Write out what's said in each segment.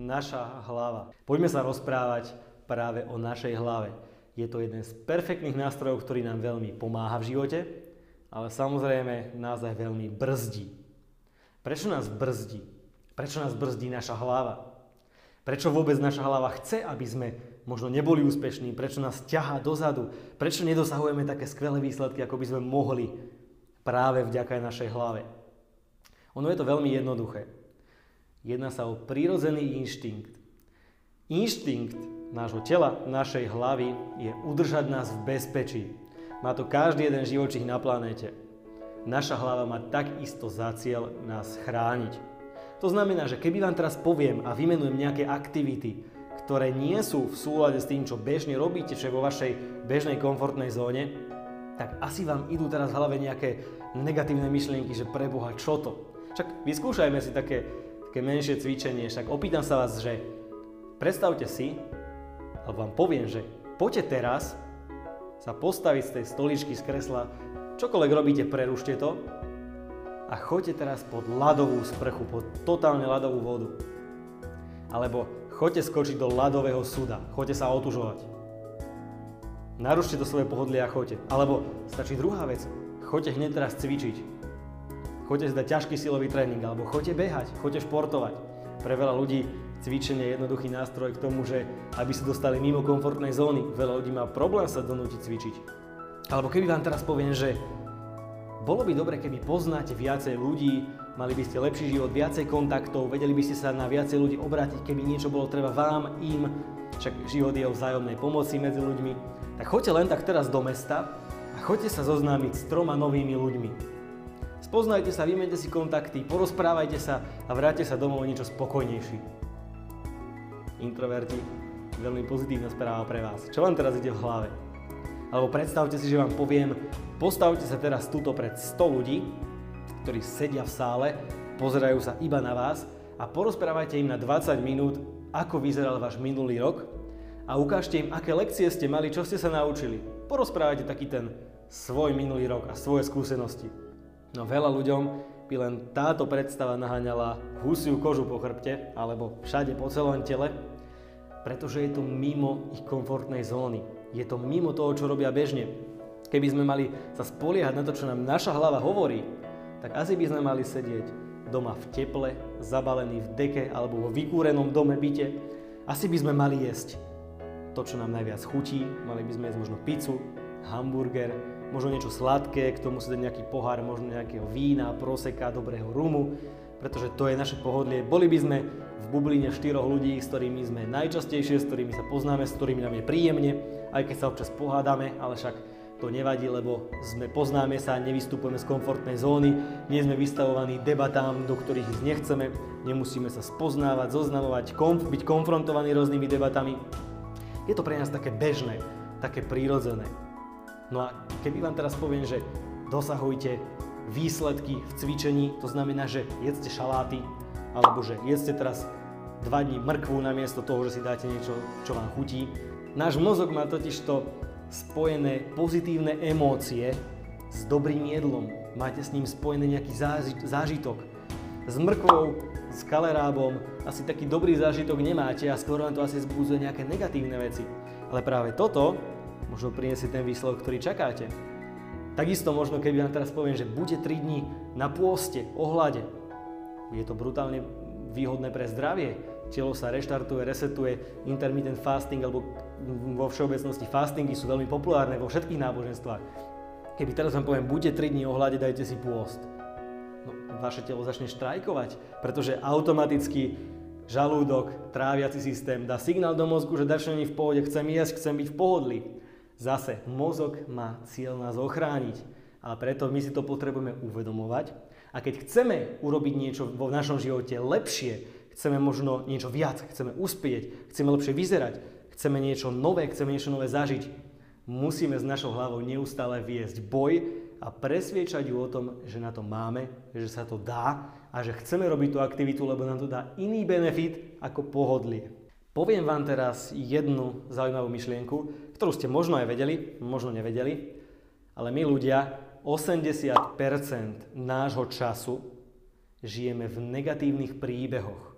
naša hlava. Poďme sa rozprávať práve o našej hlave. Je to jeden z perfektných nástrojov, ktorý nám veľmi pomáha v živote, ale samozrejme nás aj veľmi brzdí. Prečo nás brzdí? Prečo nás brzdí naša hlava? Prečo vôbec naša hlava chce, aby sme možno neboli úspešní? Prečo nás ťahá dozadu? Prečo nedosahujeme také skvelé výsledky, ako by sme mohli práve vďaka našej hlave? Ono je to veľmi jednoduché. Jedná sa o prírodzený inštinkt. Inštinkt nášho tela, našej hlavy je udržať nás v bezpečí. Má to každý jeden živočích na planéte. Naša hlava má takisto za cieľ nás chrániť. To znamená, že keby vám teraz poviem a vymenujem nejaké aktivity, ktoré nie sú v súlade s tým, čo bežne robíte, čo je vo vašej bežnej komfortnej zóne, tak asi vám idú teraz v hlave nejaké negatívne myšlienky, že preboha, čo to? Však vyskúšajme si také menšie cvičenie, však opýtam sa vás, že predstavte si, alebo vám poviem, že poďte teraz sa postaviť z tej stoličky, z kresla, čokoľvek robíte, prerušte to, a choďte teraz pod ľadovú sprchu, pod totálne ľadovú vodu. Alebo choďte skočiť do ľadového súda, choďte sa otužovať. Narušte to svoje pohodlie a choďte. Alebo stačí druhá vec, choďte hneď teraz cvičiť. Choďte zdať ťažký silový tréning, alebo choďte behať, choďte športovať. Pre veľa ľudí cvičenie je jednoduchý nástroj k tomu, že aby sa dostali mimo komfortnej zóny. Veľa ľudí má problém sa donútiť cvičiť. Alebo keby vám teraz poviem, že bolo by dobre, keby poznáte viacej ľudí, mali by ste lepší život, viacej kontaktov, vedeli by ste sa na viacej ľudí obrátiť, keby niečo bolo treba vám, im, však život je o vzájomnej pomoci medzi ľuďmi. Tak choďte len tak teraz do mesta a choďte sa zoznámiť s 3 novými ľuďmi. Spoznajte sa, vymeňte si kontakty, porozprávajte sa a vráte sa domov niečo spokojnejší. Introverti, veľmi pozitívna správa pre vás. Čo vám teraz ide v hlave? Alebo predstavte si, že vám poviem, postavte sa teraz tuto pred 100 ľudí, ktorí sedia v sále, pozerajú sa iba na vás a porozprávajte im na 20 minút, ako vyzeral váš minulý rok a ukážte im, aké lekcie ste mali, čo ste sa naučili. Porozprávajte taký ten svoj minulý rok a svoje skúsenosti. No veľa ľuďom by len táto predstava naháňala husiu kožu po chrbte alebo všade po celom tele, pretože je to mimo ich komfortnej zóny. Je to mimo toho, čo robia bežne. Keby sme mali sa spoliehať na to, čo nám naša hlava hovorí, tak asi by sme mali sedieť doma v teple, zabalený v deke alebo vo vykúrenom dome byte. Asi by sme mali jesť to, čo nám najviac chutí. Mali by sme jesť možno pizzu, hamburger, možno niečo sladké, k tomu si dať nejaký pohár, možno nejakého vína, proseka, dobrého rumu, pretože to je naše pohodlie. Boli by sme v bubline 4 ľudí, s ktorými sme najčastejšie, s ktorými sa poznáme, s ktorými nám je príjemne, aj keď sa občas pohádame, ale však to nevadí, lebo sme poznáme sa, nevystupujeme z komfortnej zóny, nie sme vystavovaní debatám, do ktorých ísť nechceme, nemusíme sa spoznávať, zoznamovať, byť konfrontovaní rôznymi debatami. Je to pre nás také bežné, také prírodzené. No a keby vám teraz poviem, že dosahujte výsledky v cvičení, to znamená, že jedzte šaláty, alebo že jedzte teraz 2 dní mrkvu namiesto toho, že si dáte niečo, čo vám chutí. Náš mozog má totižto spojené pozitívne emócie s dobrým jedlom. Máte s ním spojený nejaký zážitok. S mrkvou, s kalerábom asi taký dobrý zážitok nemáte a skôr vám to asi zbudzuje nejaké negatívne veci. Ale práve toto možno priniesie ten výsledok, ktorý čakáte. Takisto možno, keby vám teraz poviem, že bude 3 dní na pôste, ohľade. Je to brutálne výhodné pre zdravie. Telo sa reštartuje, resetuje, intermittent fasting, alebo vo všeobecnosti fastingy sú veľmi populárne vo všetkých náboženstvách. Keby teraz vám poviem, bude 3 dní ohľade, dajte si pôst. No, vaše telo začne štrajkovať, pretože automaticky žalúdok, tráviaci systém dá signál do mozgu, že dačo nie je v pohode, chcem jesť, chcem byť v pohodlí. Zase, mozog má cieľ nás ochrániť a preto my si to potrebujeme uvedomovať. A keď chceme urobiť niečo vo našom živote lepšie, chceme možno niečo viac, chceme uspieť, chceme lepšie vyzerať, chceme niečo nové zažiť, musíme s našou hlavou neustále viesť boj a presviedčať ju o tom, že na to máme, že sa to dá a že chceme robiť tú aktivitu, lebo nám to dá iný benefit ako pohodlie. Poviem vám teraz jednu zaujímavú myšlienku, ktorú ste možno aj vedeli, možno nevedeli, ale my ľudia 80% nášho času žijeme v negatívnych príbehoch.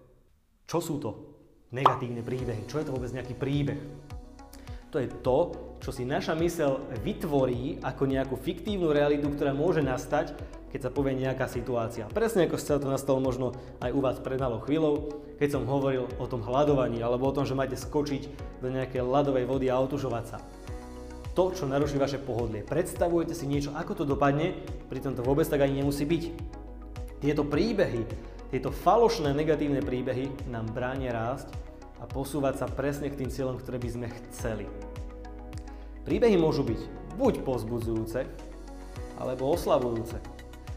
Čo sú to? negatívne príbehy. Čo je to vôbec nejaký príbeh? To je to, čo si naša myseľ vytvorí ako nejakú fiktívnu realitu, ktorá môže nastať, keď sa povie nejaká situácia. Presne ako sa to nastalo možno aj u vás pred malou chvíľou, keď som hovoril o tom hladovaní alebo o tom, že máte skočiť do nejakej ľadovej vody a otužovať sa. To, čo naruší vaše pohodlie. Predstavujete si niečo, ako to dopadne, pritom to vôbec tak ani nemusí byť. Tieto príbehy, tieto falošné negatívne príbehy nám bránia rásť a posúvať sa presne k tým cieľom, ktoré by sme chceli. Príbehy môžu byť buď povzbudzujúce, alebo oslavujúce.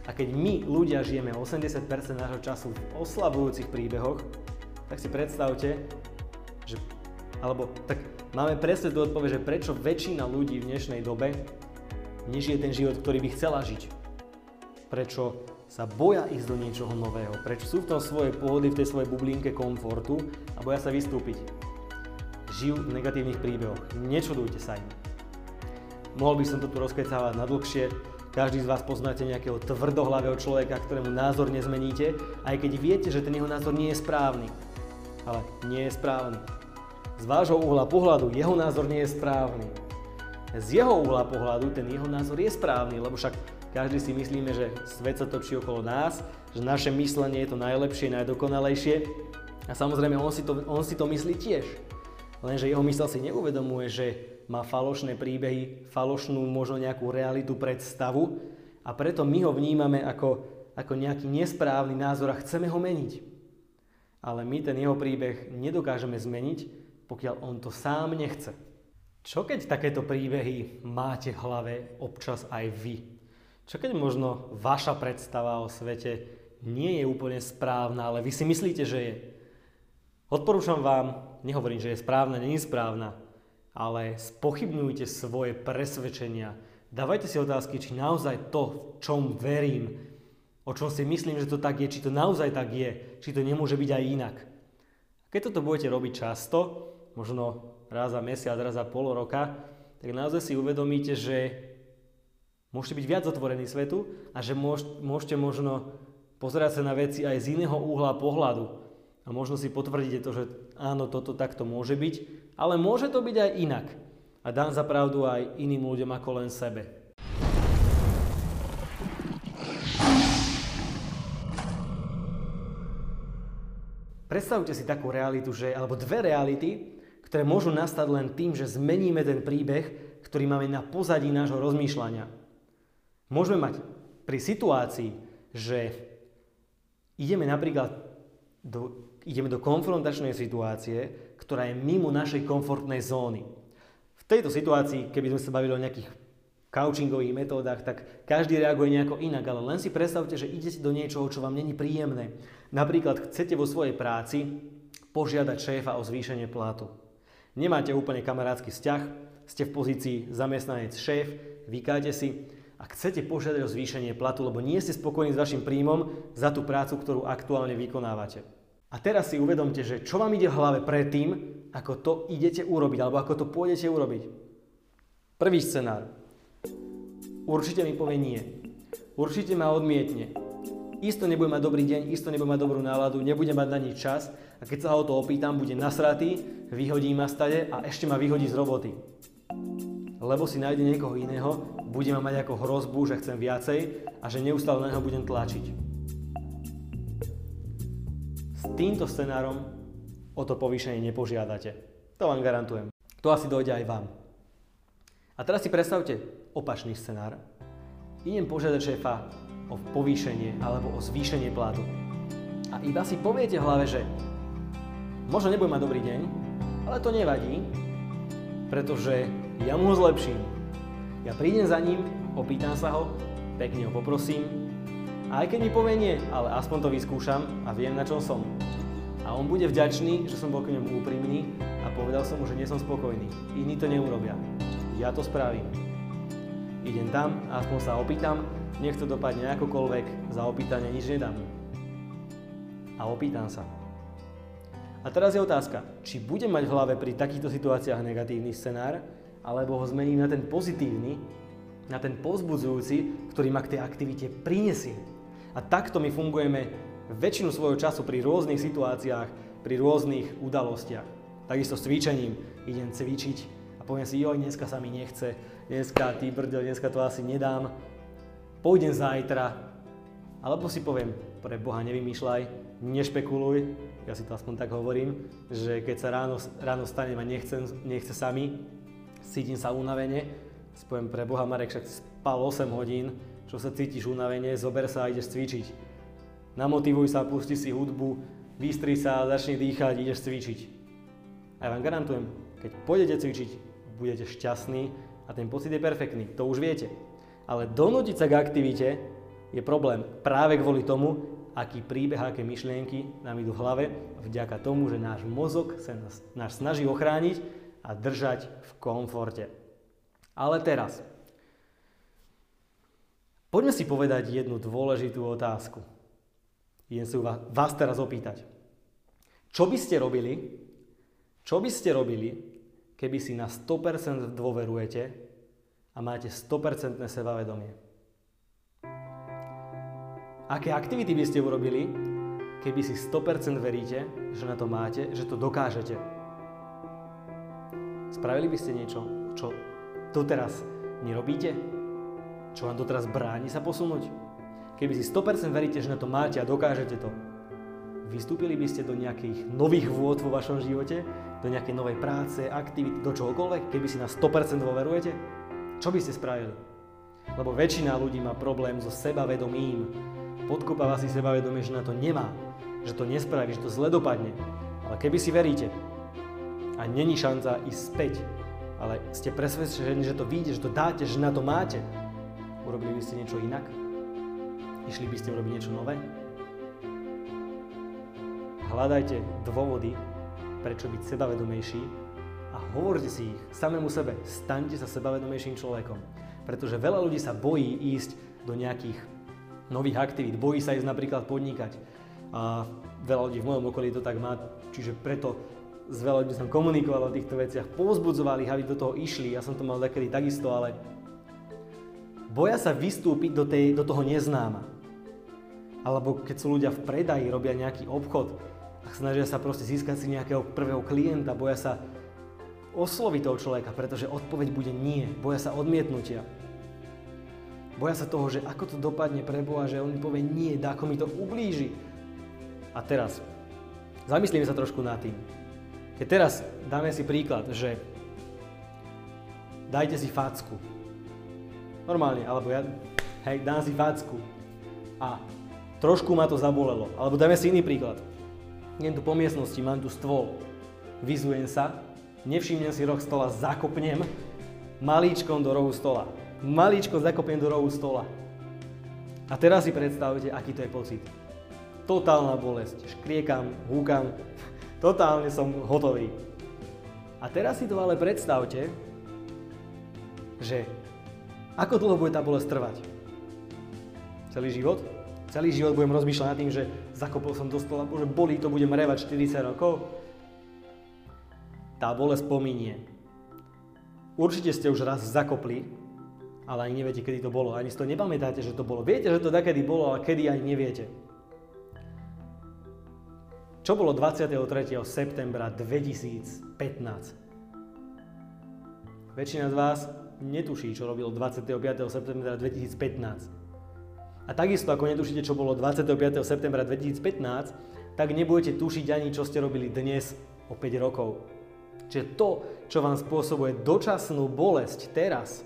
A keď my ľudia žijeme 80% nášho času v oslavujúcich príbehoch, tak si predstavte, že máme presne tú odpoveď, že prečo väčšina ľudí v dnešnej dobe nežije ten život, ktorý by chcela žiť. Prečo sa boja ísť do niečoho nového, prečo sú v tom svojej pohody, v tej svojej bublinke komfortu a boja sa vystúpiť. Žijú v negatívnych príbehoch, nečudujte sa im. Mohol by som to tu rozkecávať na dlhšie, každý z vás poznáte nejakého tvrdohlavého človeka, ktorému názor nezmeníte, aj keď viete, že ten jeho názor nie je správny. Ale nie je správny. Z vášho uhla pohľadu jeho názor nie je správny. Z jeho uhla pohľadu ten jeho názor je správny, lebo však každý si myslíme, že svet sa točí okolo nás, že naše myslenie je to najlepšie, najdokonalejšie a samozrejme on si to myslí tiež. Lenže jeho mysl si neuvedomuje, že má falošné príbehy, falošnú možno nejakú realitu, predstavu a preto my ho vnímame ako nejaký nesprávny názor a chceme ho meniť. Ale my ten jeho príbeh nedokážeme zmeniť, pokiaľ on to sám nechce. Čo keď takéto príbehy máte v hlave občas aj vy? Čo keď možno vaša predstava o svete nie je úplne správna, ale vy si myslíte, že je? Odporúčam vám, nehovorím, že je správna, není správna, ale spochybňujte svoje presvedčenia. Dávajte si otázky, či naozaj to, v čom verím, o čom si myslím, že to tak je, či to naozaj tak je, či to nemôže byť aj inak. Keď toto budete robiť často, možno raz za mesiac, raz za pol roka, tak naozaj si uvedomíte, že môžete byť viac otvorení svetu a že môžete možno pozerať sa na veci aj z iného uhla pohľadu. A možno si potvrdíte to, že áno, toto takto môže byť, ale môže to byť aj inak. A dám za pravdu aj iným ľuďom ako len sebe. Predstavte si takú realitu, alebo dve reality, ktoré môžu nastať len tým, že zmeníme ten príbeh, ktorý máme na pozadí nášho rozmýšľania. Môžeme mať pri situácii, že ideme napríklad do konfrontačnej situácie, ktorá je mimo našej komfortnej zóny. V tejto situácii, keby sme sa bavili o nejakých coachingových metódach, tak každý reaguje nejako inak, ale len si predstavte, že idete do niečoho, čo vám není príjemné. Napríklad chcete vo svojej práci požiadať šéfa o zvýšenie platu. Nemáte úplne kamarátsky vzťah, ste v pozícii zamestnanec šéf, vykáte si a chcete požiadať o zvýšenie platu, lebo nie ste spokojní s vašim príjmom za tú prácu, ktorú aktuálne vykonávate. A teraz si uvedomte, že čo vám ide v hlave predtým, ako to idete urobiť, alebo ako to pôjdete urobiť. Prvý scenár. Určite mi povie nie. Určite ma odmietne. Isto nebude mať dobrý deň, isto nebude mať dobrú náladu, nebude mať na nič čas a keď sa ho to opýtam, bude nasratý, vyhodí ma stade a ešte ma vyhodí z roboty. Lebo si nájde niekoho iného, bude ma mať ako hrozbu, že chcem viacej a že neustále na neho budem tlačiť. S týmto scenárom o to povýšenie nepožiadate. To vám garantujem. To asi dojde aj vám. A teraz si predstavte opačný scenár. Idem požiadať šéfa o povýšenie alebo o zvýšenie platu. A iba si poviete v hlave, že možno nebude mať dobrý deň, ale to nevadí, pretože ja mu ho zlepším. Ja prídem za ním, opýtam sa ho, pekne ho poprosím. A aj keď mi povie nie, ale aspoň to vyskúšam a viem, na čom som. A on bude vďačný, že som bol k nemu úprimný a povedal som mu, že nie som spokojný. Iní to neurobia. Ja to spravím. Idem tam, aspoň sa opýtam, nech to dopadne akokoľvek, za opýtanie nič nedám. A opýtam sa. A teraz je otázka, či budem mať v hlave pri takýchto situáciách negatívny scenár, alebo ho zmením na ten pozitívny, na ten povzbudzujúci, ktorý ma k tej aktivite prinesie. A takto my fungujeme väčšinu svojho času pri rôznych situáciách, pri rôznych udalostiach. Takisto s cvičením. Idem cvičiť a poviem si, joj, dneska sa mi nechce, dneska ty brďo, dneska to asi nedám, pôjdem zajtra. Alebo si poviem, pre Boha nevymýšľaj, nešpekuluj, ja si to aspoň tak hovorím, že keď sa ráno stanem a nechce sa mi, cítim sa unavene, si poviem, pre Boha Marek, však spal 8 hodín, čo sa cítiš unavene, zober sa a ideš cvičiť. Namotivuj sa, pusti si hudbu, vystri sa, začni dýchať, ideš cvičiť. A ja vám garantujem, keď pôjdete cvičiť, budete šťastní a ten pocit je perfektný, to už viete. Ale donútiť sa k aktivite je problém práve kvôli tomu, aký príbeh, aké myšlienky nám idú v hlave vďaka tomu, že náš mozog sa nás snaží ochrániť a držať v komforte. Ale teraz, poďme si povedať jednu dôležitú otázku. Idem sa vás teraz opýtať. Čo by ste robili, keby si na 100% dôverujete a máte 100% sebavedomie? Aké aktivity by ste urobili, keby si 100% veríte, že na to máte, že to dokážete? Spravili by ste niečo, čo doteraz nerobíte? Čo vám doteraz bráni sa posunúť? Keby si 100% veríte, že na to máte a dokážete to, vystúpili by ste do nejakých nových vôd vo vašom živote? Do nejakej novej práce, aktivity, do čohokoľvek? Keby si na 100% dôverujete? Čo by ste spravili? Lebo väčšina ľudí má problém so sebavedomím. Podkopáva si sebavedomie, že na to nemá, že to nespraví, že to zle dopadne. Ale keby si veríte a není šanca ísť späť, ale ste presvedčení, že to vyjde, že to dáte, že na to máte, urobili by ste niečo inak? Išli by ste urobiť niečo nové? Hľadajte dôvody, prečo byť sebavedomejší a hovorte si ich samému sebe. Staňte sa sebavedomejším človekom. Pretože veľa ľudí sa bojí ísť do nejakých nových aktivít, bojí sa ísť napríklad podnikať. A veľa ľudí v mojom okolí to tak má, čiže preto s veľa ľudí som komunikoval o týchto veciach, povzbudzoval ich, aby do toho išli, ja som to mal takedy takisto, ale boja sa vystúpiť do toho neznáma. Alebo keď sú ľudia v predaji, robia nejaký obchod a snažia sa proste získať si nejakého prvého klienta, boja sa osloviť toho človeka, pretože odpoveď bude nie, boja sa odmietnutia. Boja sa toho, že ako to dopadne pre Boha, že on mi povie nie, ako mi to ublíži. A teraz, zamyslíme sa trošku nad tým. Keď teraz dáme si príklad, že dajte si facku. Normálne, alebo dám si facku. A trošku ma to zabolelo. Alebo dáme si iný príklad. Idem tu po miestnosti, mám tu stôl. Vyzujem sa, nevšimnem si roh stola, zakopnem malíčkom do rohu stola. Maličko zakopnem do rohu stola. A teraz si predstavte, aký to je pocit. Totálna bolesť. Škriekam, húkam, totálne som hotový. A teraz si to ale predstavte, že ako dlho bude tá bolesť trvať? Celý život? Celý život budem rozmýšľať nad tým, že zakopol som do stola, bože bolí, to budem revať 40 rokov. Tá bolesť pominie. Určite ste už raz zakopli, ale ani neviete, kedy to bolo. Ani si to nepamätáte, že to bolo. Viete, že to takedy bolo, ale kedy ani neviete. Čo bolo 23. septembra 2015? Väčšina z vás netuší, čo robilo 25. septembra 2015. A takisto, ako netušíte, čo bolo 25. septembra 2015, tak nebudete tušiť ani, čo ste robili dnes o 5 rokov. Čiže to, čo vám spôsobuje dočasnú bolesť teraz,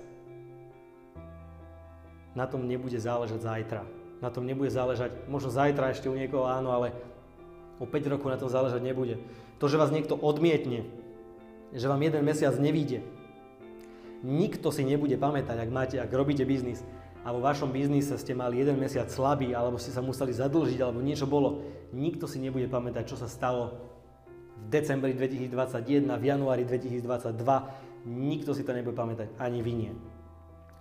na tom nebude záležať zajtra. Na tom nebude záležať, možno zajtra ešte u niekoho áno, ale o 5 rokov na tom záležať nebude. To, že vás niekto odmietne, že vám jeden mesiac nevíde, nikto si nebude pamätať, ak robíte biznis a vo vašom biznise ste mali jeden mesiac slabý, alebo ste sa museli zadlžiť, alebo niečo bolo. Nikto si nebude pamätať, čo sa stalo v decembri 2021, v januári 2022. Nikto si to nebude pamätať, ani vy nie.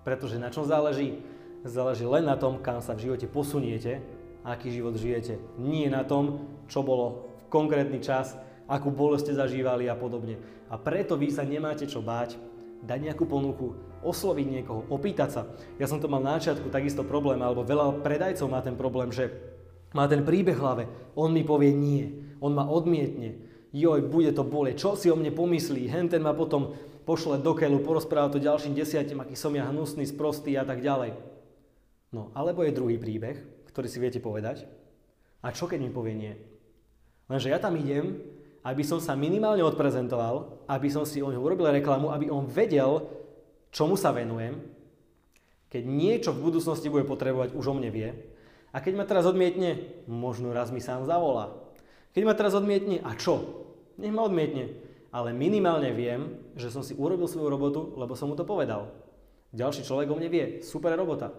Pretože na čom záleží? Záleží len na tom, kam sa v živote posuniete a aký život žijete. Nie na tom, čo bolo v konkrétny čas, akú bolesť ste zažívali a podobne. A preto vy sa nemáte čo báť, dať nejakú ponuku, osloviť niekoho, opýtať sa. Ja som to mal na začiatku takisto problém, alebo veľa predajcov má ten problém, že má ten príbeh v hlave. On mi povie nie. on ma odmietne. Joj, bude to boleť, čo si o mne pomyslí, henten ma potom pošle do keľu, porozpráva to ďalším 10, aký som ja hnusný, sprostý a tak ďalej. No, alebo je druhý príbeh, ktorý si viete povedať. A čo keď mi povie nie? Lenže ja tam idem, aby som sa minimálne odprezentoval, aby som si o ňom urobil reklamu, aby on vedel, čomu sa venujem. Keď niečo v budúcnosti bude potrebovať, už o mne vie. A keď ma teraz odmietne, možno raz mi sám zavolá. Keď ma teraz odmietne, a čo? Nech ma odmietne. Ale minimálne viem, že som si urobil svoju robotu, lebo som mu to povedal. Ďalší človek o mne vie. Super robota.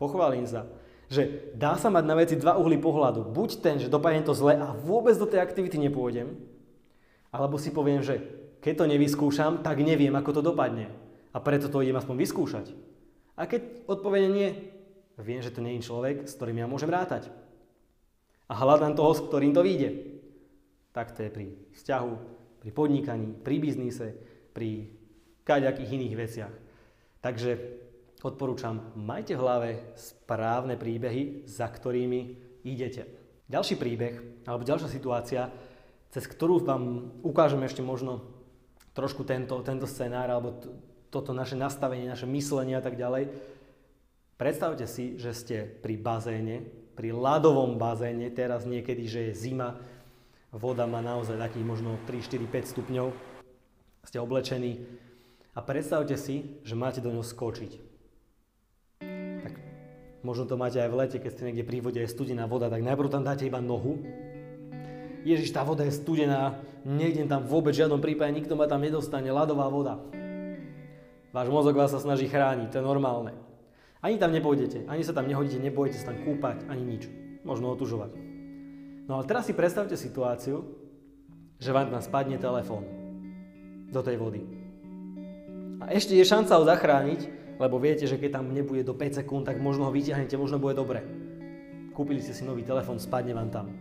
Pochválim sa. Že dá sa mať na veci dva uhly pohľadu. Buď ten, že dopadne to zle a vôbec do tej aktivity nepôjdem. Alebo si poviem, že keď to nevyskúšam, tak neviem, ako to dopadne. A preto to idem aspoň vyskúšať. A keď odpovede nie, viem, že to nie je človek, s ktorým ja môžem rátať. A hľadám toho, s ktorým to vyjde. Tak to je pri vzťahu, pri podnikaní, pri biznise, pri kaďakých iných veciach. Takže odporúčam, majte v hlave správne príbehy, za ktorými idete. Ďalší príbeh, alebo ďalšia situácia, cez ktorú vám ukážem ešte možno trošku tento scenár, alebo toto naše nastavenie, naše myslenie a tak ďalej. Predstavte si, že ste pri bazéne, pri ľadovom bazéne, teraz niekedy, že je zima, voda má naozaj takých možno 3, 4, 5 stupňov, ste oblečení a predstavte si, že máte do ňoho skočiť. Tak možno to máte aj v lete, keď ste niekde pri vode, je studená voda, tak najprv tam dáte iba nohu. Ježiš, tá voda je studená, nejdem tam vôbec, v žiadnom prípade, nikto ma tam nedostane, ľadová voda. Váš mozog vás sa snaží chrániť, to je normálne. Ani tam nepôjdete, ani sa tam nehodíte, nebojete sa tam kúpať, ani nič. Možno otužovať. No ale teraz si predstavte situáciu, že vám tam spadne telefón do tej vody. A ešte je šanca ho zachrániť, lebo viete, že keď tam nebude do 5 sekúnd, tak možno ho vyťahnete, možno bude dobre. Kúpili ste si nový telefón, spadne vám tam.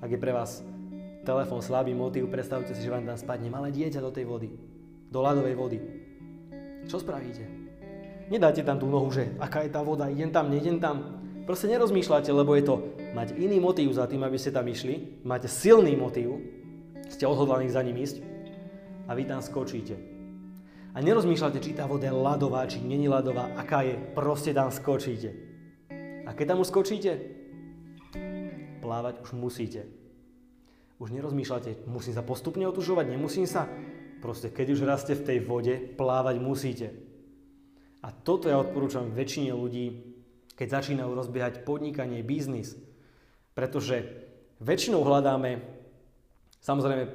Ak je pre vás telefón slabý motív, predstavte si, že vám tam spadne malé dieťa do tej vody, do ľadovej vody. Čo spravíte? Nedáte tam tú nohu, že aká je tá voda, idem tam, nejdem tam. Proste nerozmýšľate, lebo je to mať iný motív za tým, aby ste tam išli. Máte silný motív, ste odhodlaní za ním ísť a vy tam skočíte. A nerozmýšľate, či tá voda je ľadová, či není ľadová, aká je, proste tam skočíte. A keď tam už skočíte, plávať už musíte. Už nerozmýšľate, musím sa postupne otužovať, nemusím sa. Proste keď už raz ste v tej vode, plávať musíte. A toto ja odporúčam väčšine ľudí, keď začínajú rozbiehať podnikanie, biznis. Pretože väčšinou hľadáme, samozrejme,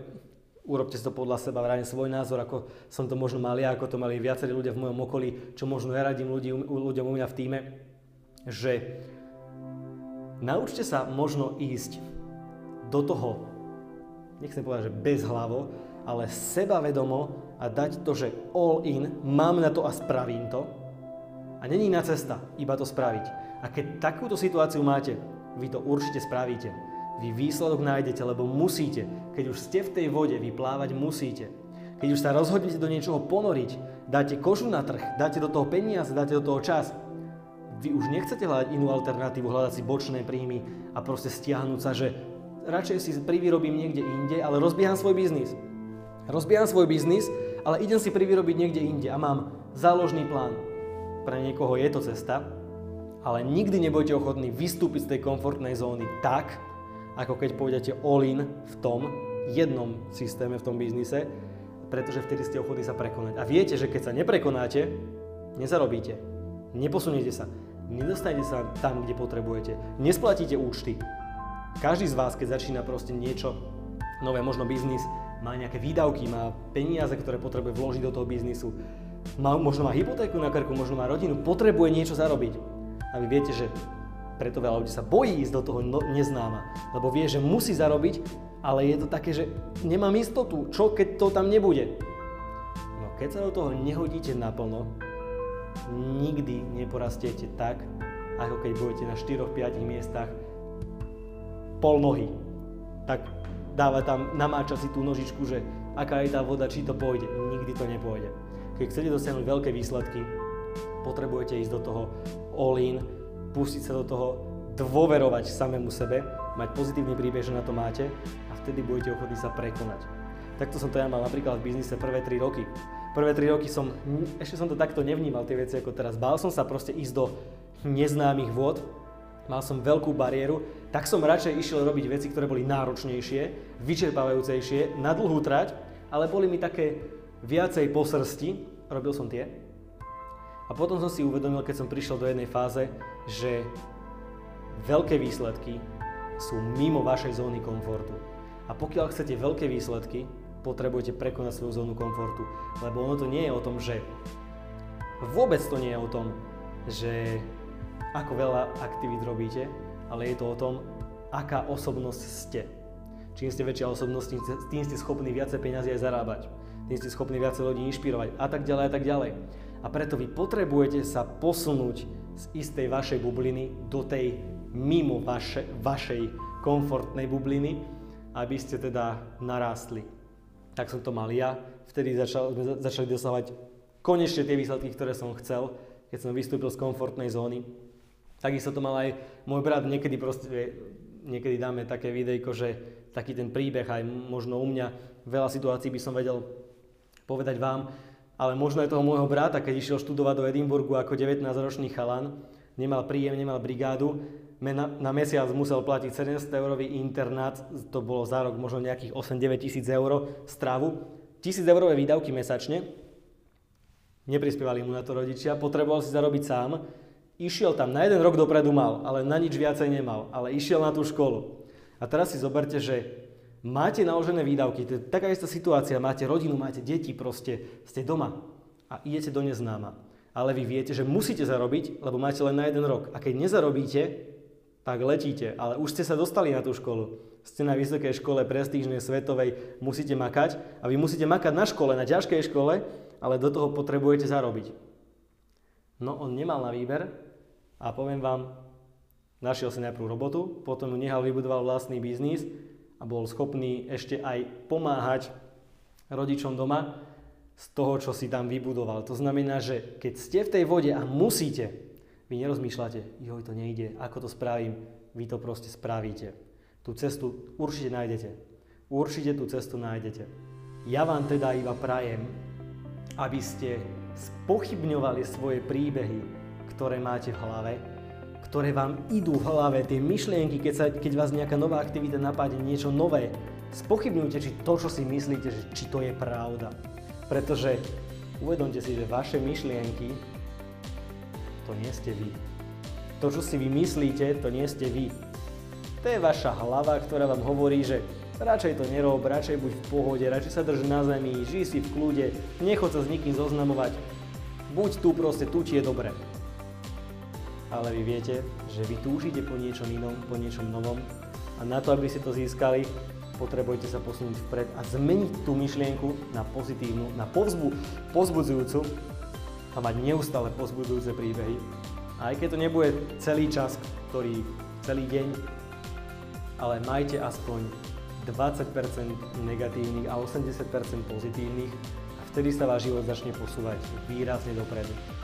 urobte si to podľa seba, vrajím svoj názor, ako som to možno mal ja, ako to mali viacerí ľudia v mojom okolí, čo možno ja radím ľuďom u mňa v tíme, že naučte sa možno ísť do toho, nechcem povedať, že bezhlavo, ale sebavedomo a dať to, že all in, mám na to a spravím to. A není na cesta, iba to spraviť. A keď takúto situáciu máte, vy to určite spravíte. Vy výsledok nájdete, lebo musíte. Keď už ste v tej vode, vy plávať musíte. Keď už sa rozhodnete do niečoho ponoriť, dáte kožu na trh, dáte do toho peniaze, dáte do toho čas. Vy už nechcete hľadať inú alternatívu, hľadať si bočné príjmy a proste stiahnuť sa, že radšej si privyrobím niekde inde, ale rozbieham svoj biznis. Rozbieham svoj biznis, ale idem si privyrobiť niekde inde a mám záložný plán. Pre niekoho je to cesta, ale nikdy nebudete ochotní vystúpiť z tej komfortnej zóny tak, ako keď pôjdete all in v tom jednom systéme, v tom biznise, pretože vtedy ste ochotní sa prekonať. A viete, že keď sa neprekonáte, nezarobíte, neposuniete sa, nedostanete sa tam, kde potrebujete, nesplatíte účty. Každý z vás, keď začína proste niečo nové, možno biznis, má nejaké výdavky, má peniaze, ktoré potrebuje vložiť do toho biznisu, možno má hypotéku na krku, možno má rodinu, potrebuje niečo zarobiť. A vy viete, že preto veľa ľudí sa bojí ísť do toho neznáma, lebo vie, že musí zarobiť, ale je to také, že nemám istotu, čo keď to tam nebude. No keď sa do toho nehodíte naplno, nikdy neporastiete tak, ako keď budete na 4-5 miestach pol nohy. Tak dáva tam, namáča si tú nožičku, že aká je tá voda, či to pôjde. Nikdy to nepôjde. Keď chcete dosiahnuť veľké výsledky, potrebujete ísť do toho all in, pustiť sa do toho, dôverovať samému sebe, mať pozitívny príbeh, že na to máte a vtedy budete ochotní sa prekonať. Takto som to ja mal napríklad v biznise prvé 3 roky. Prvé 3 roky ešte som to takto nevnímal tie veci ako teraz. Bál som sa proste ísť do neznámych vôd, mal som veľkú bariéru, tak som radšej išiel robiť veci, ktoré boli náročnejšie, vyčerpávajúcejšie, na dlhú trať, ale boli mi také viacej po srsti, robil som tie. A potom som si uvedomil, keď som prišiel do jednej fáze, že veľké výsledky sú mimo vašej zóny komfortu. A pokiaľ chcete veľké výsledky, potrebujete prekonať svoju zónu komfortu. Lebo ono to nie je o tom, že... Vôbec to nie je o tom, že ako veľa aktivít robíte, ale je to o tom, aká osobnosť ste. Čím ste väčšia osobnosť, tým ste schopní viacej peniazy aj zarábať. Tým ste schopní viacej ľudí inšpirovať a tak ďalej a tak ďalej. A preto vy potrebujete sa posunúť z istej vašej bubliny do tej mimo vašej komfortnej bubliny, aby ste teda narástli. Tak som to mal ja, vtedy začali dosávať konečne tie výsledky, ktoré som chcel, keď som vystúpil z komfortnej zóny. Takisto to mal aj môj brat, niekedy dáme také videjko, že taký ten príbeh aj možno u mňa, veľa situácií by som vedel povedať vám, ale možno aj toho môjho brata, keď išiel študovať do Edinburgu ako 19-ročný chalan, nemal príjem, nemal brigádu, na mesiac musel platiť 700-eurový internát, to bolo za rok možno nejakých 8-9 tisíc eur stravu, 1000-eurové výdavky mesačne, neprispievali mu na to rodičia, potreboval si zarobiť sám, išiel tam, na jeden rok dopredu mal, ale na nič viacej nemal, ale išiel na tú školu. A teraz si zoberte, že máte naložené výdavky, to je taká istá situácia, máte rodinu, máte deti, proste ste doma a idete do neznáma. Ale vy viete, že musíte zarobiť, lebo máte len na jeden rok. A keď nezarobíte, tak letíte, ale už ste sa dostali na tú školu. Ste na vysokej škole, prestížnej, svetovej, musíte makať a vy musíte makať na škole, na ťažkej škole, ale do toho potrebujete zarobiť. No on nemal na výber a poviem vám, našiel si najprv robotu, potom nechal vybudoval vlastný biznis, a bol schopný ešte aj pomáhať rodičom doma z toho, čo si tam vybudoval. To znamená, že keď ste v tej vode a musíte, vy nerozmýšľate, joj, to nejde, ako to spravím, vy to proste spravíte. Tú cestu určite nájdete. Určite tú cestu nájdete. Ja vám teda iba prajem, aby ste spochybňovali svoje príbehy, ktoré máte v hlave, ktoré vám idú v hlave, tie myšlienky, keď vás nejaká nová aktivita napadne, niečo nové, spochybňujte, či to, čo si myslíte, že či to je pravda. Pretože uvedomte si, že vaše myšlienky, to nie ste vy. To, čo si vy myslíte, to nie ste vy. To je vaša hlava, ktorá vám hovorí, že radšej to nerob, radšej buď v pohode, radšej sa drž na zemi, žij si v kľude, nechoď sa s nikým zoznamovať. Buď tu proste, tu ti je dobre. Ale vy viete, že vy túžite po niečom inom, po niečom novom a na to, aby ste to získali, potrebujete sa posunúť vpred a zmeniť tú myšlienku na pozitívnu, na povzbudzujúcu a mať neustále povzbudzujúce príbehy. A aj keď to nebude celý čas, celý deň, ale majte aspoň 20% negatívnych a 80% pozitívnych a vtedy sa váš život začne posúvať výrazne dopredu.